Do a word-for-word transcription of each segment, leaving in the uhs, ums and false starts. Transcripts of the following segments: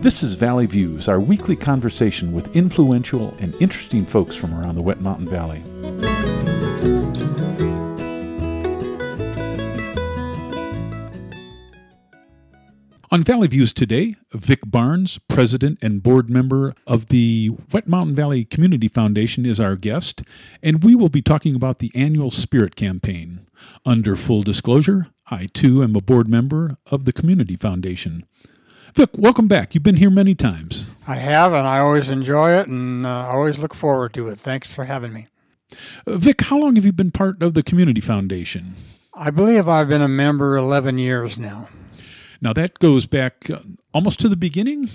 This is Valley Views, our weekly conversation with influential and interesting folks from around the Wet Mountain Valley. On Valley Views today, Vic Barnes, president and board member of the Wet Mountain Valley Community Foundation, is our guest, and we will be talking about the annual Spirit Campaign. Under full disclosure, I too am a board member of the Community Foundation. Vic, welcome back. You've been here many times. I have, and I always enjoy it, and I uh, always look forward to it. Thanks for having me. Uh, Vic, how long have you been part of the Community Foundation? I believe I've been a member eleven years now. Now, that goes back uh, almost to the beginning?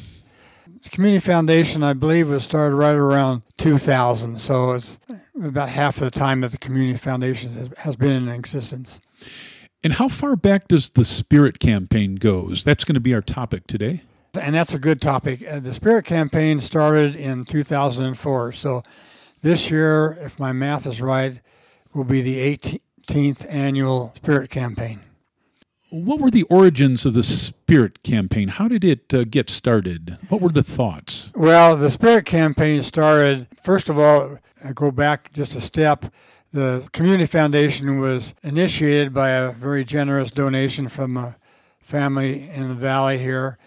The Community Foundation, I believe, was started right around two thousand, so it's about half the time that the Community Foundation has been in existence. And how far back does the Spirit Campaign goes? That's going to be our topic today. And that's a good topic. Uh, the Spirit Campaign started in two thousand four, so this year, if my math is right, will be the eighteenth annual Spirit Campaign. What were the origins of the Spirit Campaign? How did it uh, get started? What were the thoughts? Well, the Spirit Campaign started, first of all, I go back just a step. The Community Foundation was initiated by a very generous donation from a family in the valley here,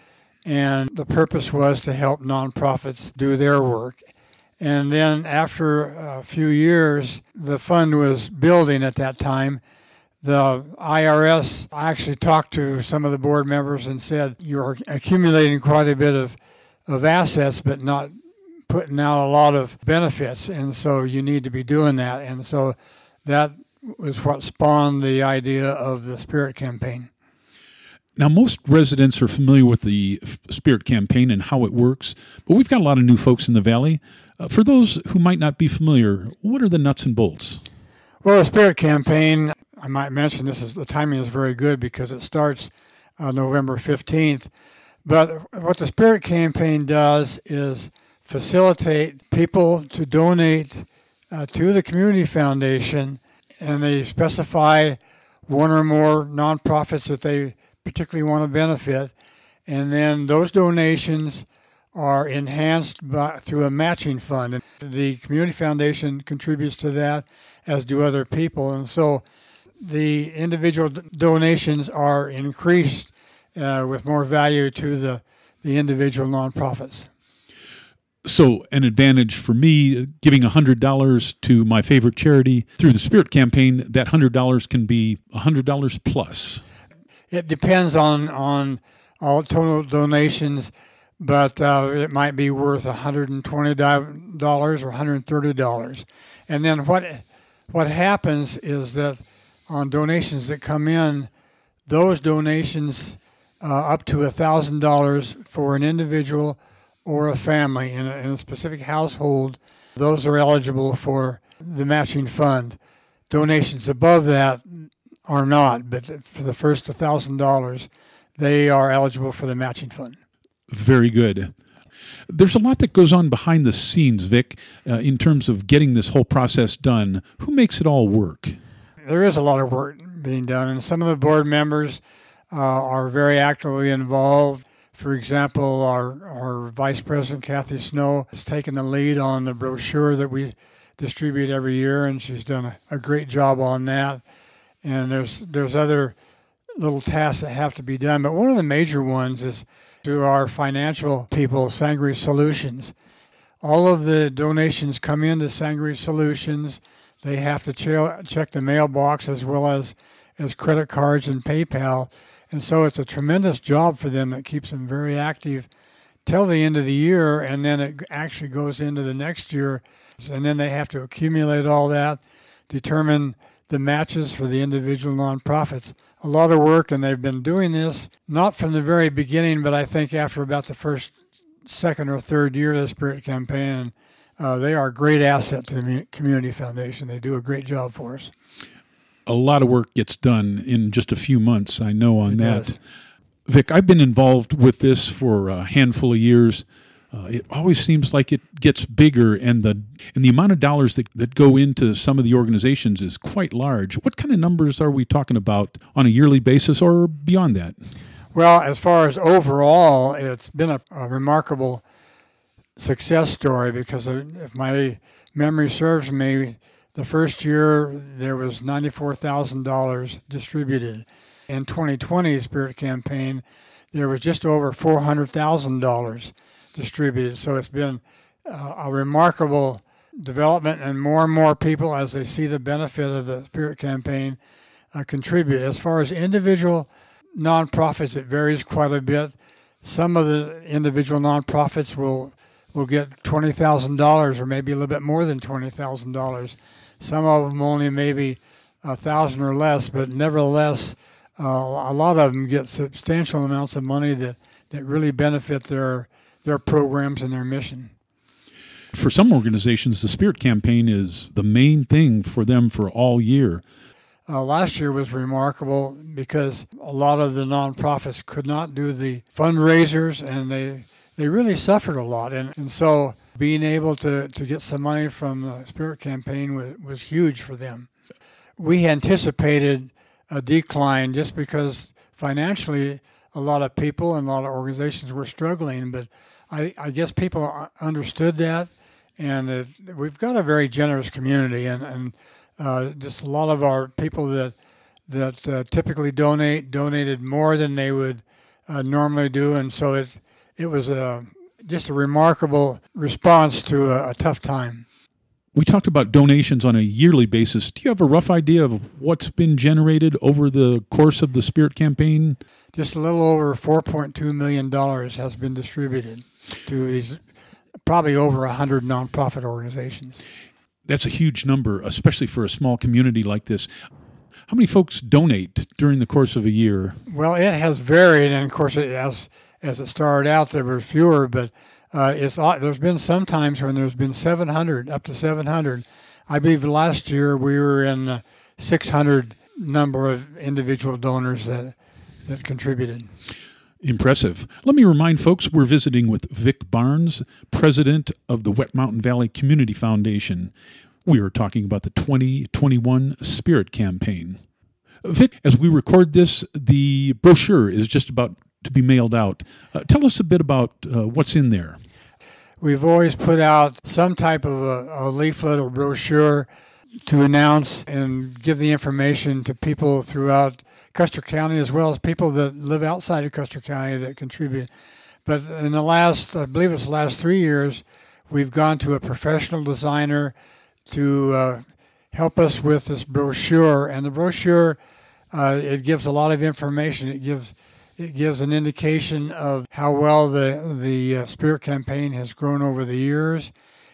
and the purpose was to help nonprofits do their work. And then after a few years, the fund was building at that time. The I R S, I actually talked to some of the board members and said, you're accumulating quite a bit of, of assets, but not putting out a lot of benefits, and so you need to be doing that. And so that was what spawned the idea of the Spirit Campaign. Now, most residents are familiar with the Spirit Campaign and how it works, but we've got a lot of new folks in the valley. Uh, for those who might not be familiar, what are the nuts and bolts? Well, the Spirit Campaign, I might mention this is the timing is very good because it starts uh, November fifteenth. But what the Spirit Campaign does is facilitate people to donate uh, to the Community Foundation, and they specify one or more nonprofits that they particularly want to benefit. And then those donations are enhanced by, through a matching fund. And the Community Foundation contributes to that, as do other people. And so the individual donations are increased uh, with more value to the, the individual nonprofits. So an advantage for me, giving one hundred dollars to my favorite charity through the Spirit Campaign, that one hundred dollars can be one hundred dollars plus. It depends on, on all total donations, but uh, it might be worth one hundred twenty dollars or one hundred thirty dollars. And then what what happens is that on donations that come in, those donations uh, up to one thousand dollars for an individual or a family in a, in a specific household, those are eligible for the matching fund. Donations above that are not, but for the first one thousand dollars, they are eligible for the matching fund. Very good. There's a lot that goes on behind the scenes, Vic, uh, in terms of getting this whole process done. Who makes it all work? There is a lot of work being done, and some of the board members uh, are very actively involved. For example, our, our Vice President, Kathy Snow, has taken the lead on the brochure that we distribute every year, and she's done a, a great job on that. And there's there's other little tasks that have to be done, but one of the major ones is to our financial people, Sangri Solutions. All of the donations come into Sangri Solutions. They have to check the mailbox as well as, as credit cards and PayPal. And so it's a tremendous job for them that keeps them very active till the end of the year, and then it actually goes into the next year. And then they have to accumulate all that, determine the matches for the individual nonprofits. A lot of work, and they've been doing this not from the very beginning, but I think after about the first, second, or third year of the Spirit Campaign, Uh, they are a great asset to the Community Foundation. They do a great job for us. A lot of work gets done in just a few months, I know on it that. Does. Vic, I've been involved with this for a handful of years. Uh, it always seems like it gets bigger, and the and the amount of dollars that, that go into some of the organizations is quite large. What kind of numbers are we talking about on a yearly basis or beyond that? Well, as far as overall, it's been a, a remarkable success story because if my memory serves me, the first year there was ninety-four thousand dollars distributed. In twenty twenty Spirit Campaign, there was just over four hundred thousand dollars distributed. So it's been uh, a remarkable development, and more and more people, as they see the benefit of the Spirit Campaign, uh, contribute. As far as individual nonprofits, it varies quite a bit. Some of the individual nonprofits will will get twenty thousand dollars or maybe a little bit more than twenty thousand dollars. Some of them only maybe one thousand dollars or less, but nevertheless, uh, a lot of them get substantial amounts of money that, that really benefit their their programs and their mission. For some organizations, the Spirit Campaign is the main thing for them for all year. Uh, last year was remarkable because a lot of the nonprofits could not do the fundraisers, and they they really suffered a lot. And, and so being able to, to get some money from the Spirit Campaign was, was huge for them. We anticipated a decline just because financially a lot of people and a lot of organizations were struggling, but I, I guess people understood that. And it, we've got a very generous community, and, and uh, just a lot of our people that that uh, typically donate donated more than they would uh, normally do, and so it it was a, just a remarkable response to a, a tough time. We talked about donations on a yearly basis. Do you have a rough idea of what's been generated over the course of the Spirit Campaign? Just a little over four point two million dollars has been distributed to these probably over one hundred nonprofit organizations. That's a huge number, especially for a small community like this. How many folks donate during the course of a year? Well, it has varied, and of course, it, as as it started out, there were fewer, but uh, it's there's been some times when there's been seven hundred, up to seven hundred. I believe last year we were in the six hundred number of individual donors that that contributed. Impressive. Let me remind folks, we're visiting with Vic Barnes, president of the Wet Mountain Valley Community Foundation. We are talking about the twenty twenty-one Spirit Campaign. Vic, as we record this, the brochure is just about to be mailed out. Uh, tell us a bit about uh, what's in there. We've always put out some type of a, a leaflet or brochure to announce and give the information to people throughout Custer County, as well as people that live outside of Custer County that contribute. But in the last, I believe it's the last three years, we've gone to a professional designer to uh, help us with this brochure. And the brochure, uh, it gives a lot of information. It gives it gives an indication of how well the the uh, Spirit Campaign has grown over the years.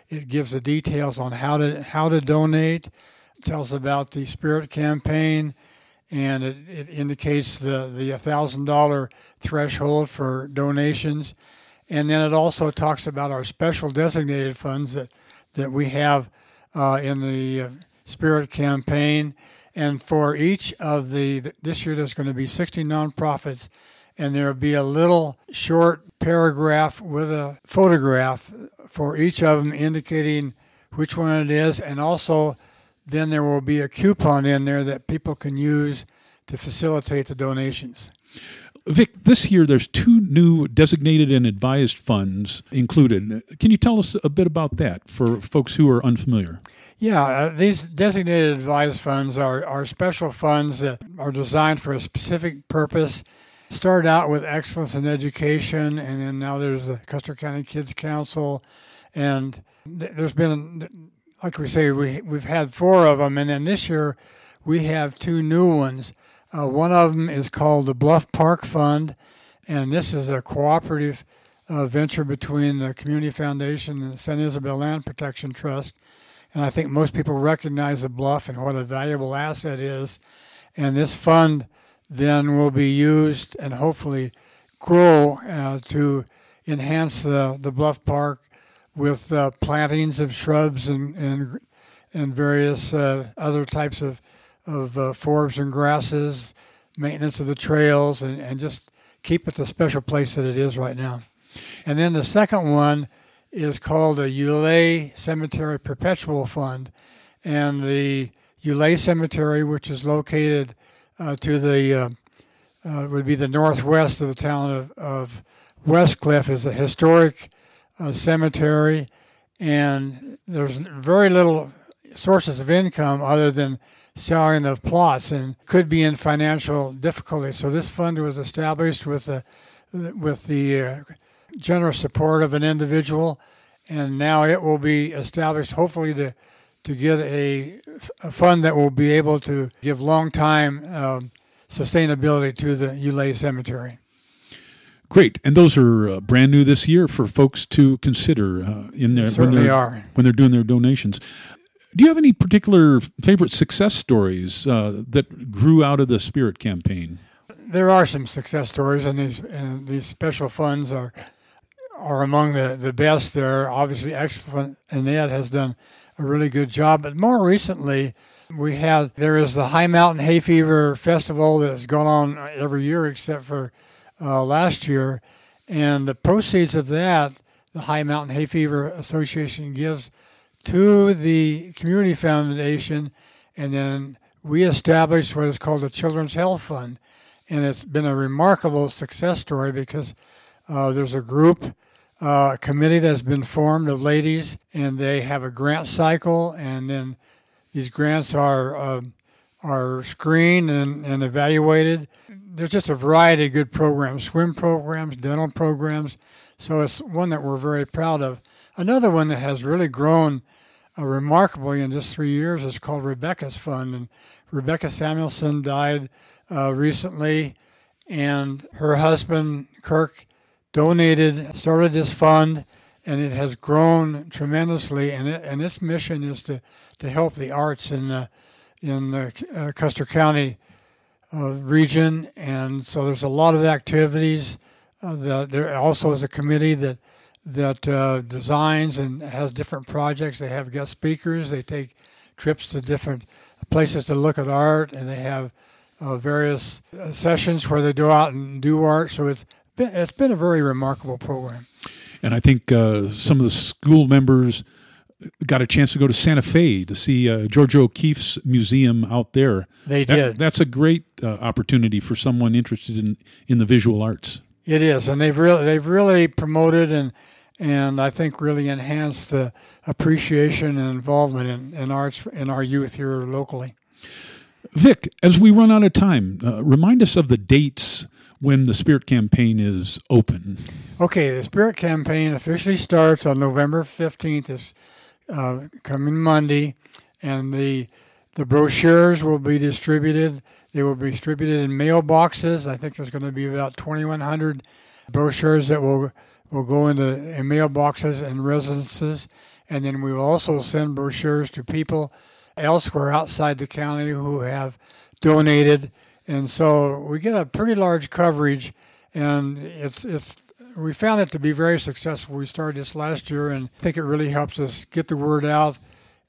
It gives the details on how to how to donate. It tells about the Spirit Campaign, and it, it indicates the the one thousand dollars threshold for donations. And then it also talks about our special designated funds that, that we have uh, in the Spirit Campaign. And for each of the, this year there's going to be sixty nonprofits, and there will be a little short paragraph with a photograph for each of them indicating which one it is, and also then there will be a coupon in there that people can use to facilitate the donations. Vic, this year there's two new designated and advised funds included. Can you tell us a bit about that for folks who are unfamiliar? Yeah, uh, these designated advised funds are, are special funds that are designed for a specific purpose. Started out with Excellence in Education, and then now there's the Custer County Kids Council, and there's been... Like we say, we, we've had four of them, and then this year we have two new ones. Uh, one of them is called the Bluff Park Fund, and this is a cooperative uh, venture between the Community Foundation and the San Isabel Land Protection Trust. And I think most people recognize the Bluff and what a valuable asset is. And this fund then will be used and hopefully grow uh, to enhance the, the Bluff Park with uh, plantings of shrubs and and, and various uh, other types of, of uh, forbs and grasses, maintenance of the trails, and, and just keep it the special place that it is right now. And then the second one is called a Ulay Cemetery Perpetual Fund. And the Ulay Cemetery, which is located uh, to the uh, uh, would be the northwest of the town of, of Westcliff, is a historic uh, cemetery, and there's very little sources of income other than selling of plots, and could be in financial difficulty. So this fund was established with the with the uh, generous support of an individual, and now it will be established hopefully to to get a, a fund that will be able to give long-time um, sustainability to the Ulay Cemetery. Great, and those are uh, brand new this year for folks to consider uh, in their when they're, are. when they're doing their donations. Do you have any particular favorite success stories uh, that grew out of the Spirit Campaign? There are some success stories, and these and these special funds are are among the, the best. They're obviously excellent, and Ed has done a really good job. But more recently, we had there is the High Mountain Hay Fever Festival that has gone on every year except for uh, last year, and the proceeds of that, the High Mountain Hay Fever Association gives to the Community Foundation, and then we established what is called the Children's Health Fund. And it's been a remarkable success story because uh, there's a group, uh, a committee that's been formed of ladies, and they have a grant cycle, and then these grants are uh, are screened and, and evaluated. There's just a variety of good programs, swim programs, dental programs, so it's one that we're very proud of. Another one that has really grown uh, remarkably in just three years is called Rebecca's Fund. And Rebecca Samuelson died uh, recently, and her husband, Kirk, donated, started this fund, and it has grown tremendously. And it, and its mission is to, to help the arts in the, in the uh, Custer County uh, region. And so there's a lot of activities. Uh, that there also is a committee that that uh, designs and has different projects. They have guest speakers. They take trips to different places to look at art, and they have uh, various sessions where they go out and do art. So it's been, it's been a very remarkable program. And I think uh, some of the school members got a chance to go to Santa Fe to see uh, George O'Keeffe's museum out there. They did. That, that's a great uh, opportunity for someone interested in, in the visual arts. It is, and they've really they've really promoted and and I think really enhanced the appreciation and involvement in, in arts in our youth here locally. Vic, as we run out of time, uh, remind us of the dates when the Spirit Campaign is open. Okay, the Spirit Campaign officially starts on November fifteenth, this uh, coming Monday, and the the brochures will be distributed. They will be distributed in mailboxes. I think there's going to be about twenty-one hundred brochures that will will go into in mailboxes and residences. And then we will also send brochures to people elsewhere outside the county who have donated. And so we get a pretty large coverage, and it's it's we found it to be very successful. We started this last year, and I think it really helps us get the word out.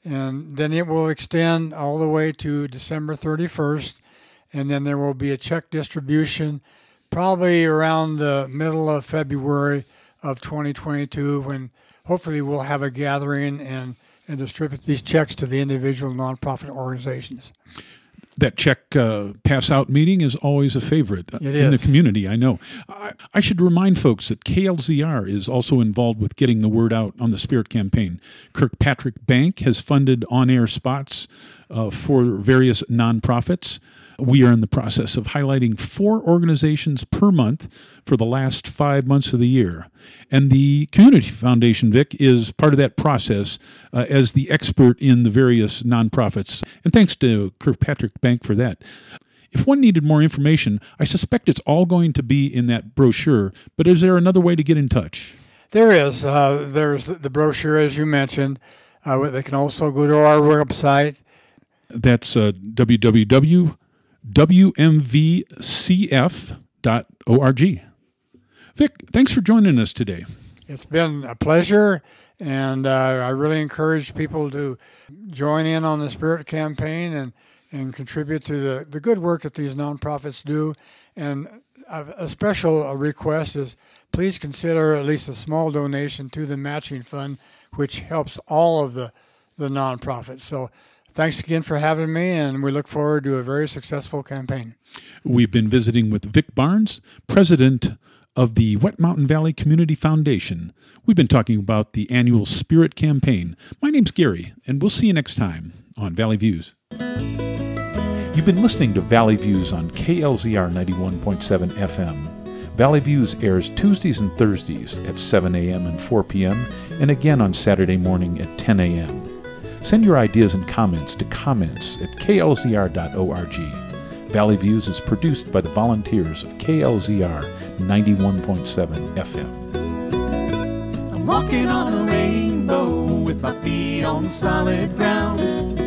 And then it will extend all the way to December thirty-first. And then there will be a check distribution probably around the middle of February of twenty twenty-two, when hopefully we'll have a gathering and, and distribute these checks to the individual nonprofit organizations. That check uh, pass-out meeting is always a favorite it in is. the community, I know. I, I should remind folks that K L Z R is also involved with getting the word out on the Spirit Campaign. Kirkpatrick Bank has funded on-air spots uh, for various nonprofits. We are in the process of highlighting four organizations per month for the last five months of the year. And the Community Foundation, Vic, is part of that process uh, as the expert in the various nonprofits. And thanks to Kirkpatrick Bank for that. If one needed more information, I suspect it's all going to be in that brochure, but is there another way to get in touch? There is. Uh, there's the brochure, as you mentioned. Uh, they can also go to our website. That's uh, www. W M V C F dot org. Vic, thanks for joining us today. It's been a pleasure, and uh, I really encourage people to join in on the Spirit Campaign and, and contribute to the, the good work that these nonprofits do. And a, a special request is please consider at least a small donation to the matching fund, which helps all of the, the nonprofits. So Thanks again for having me, and we look forward to a very successful campaign. We've been visiting with Vic Barnes, president of the Wet Mountain Valley Community Foundation. We've been talking about the annual Spirit Campaign. My name's Gary, and we'll see you next time on Valley Views. You've been listening to Valley Views on K L Z R ninety-one point seven F M. Valley Views airs Tuesdays and Thursdays at seven a.m. and four p.m., and again on Saturday morning at ten a.m. Send your ideas and comments to comments at k l z r dot org. Valley Views is produced by the volunteers of K L Z R ninety-one point seven F M. I'm walking on a rainbow with my feet on solid ground.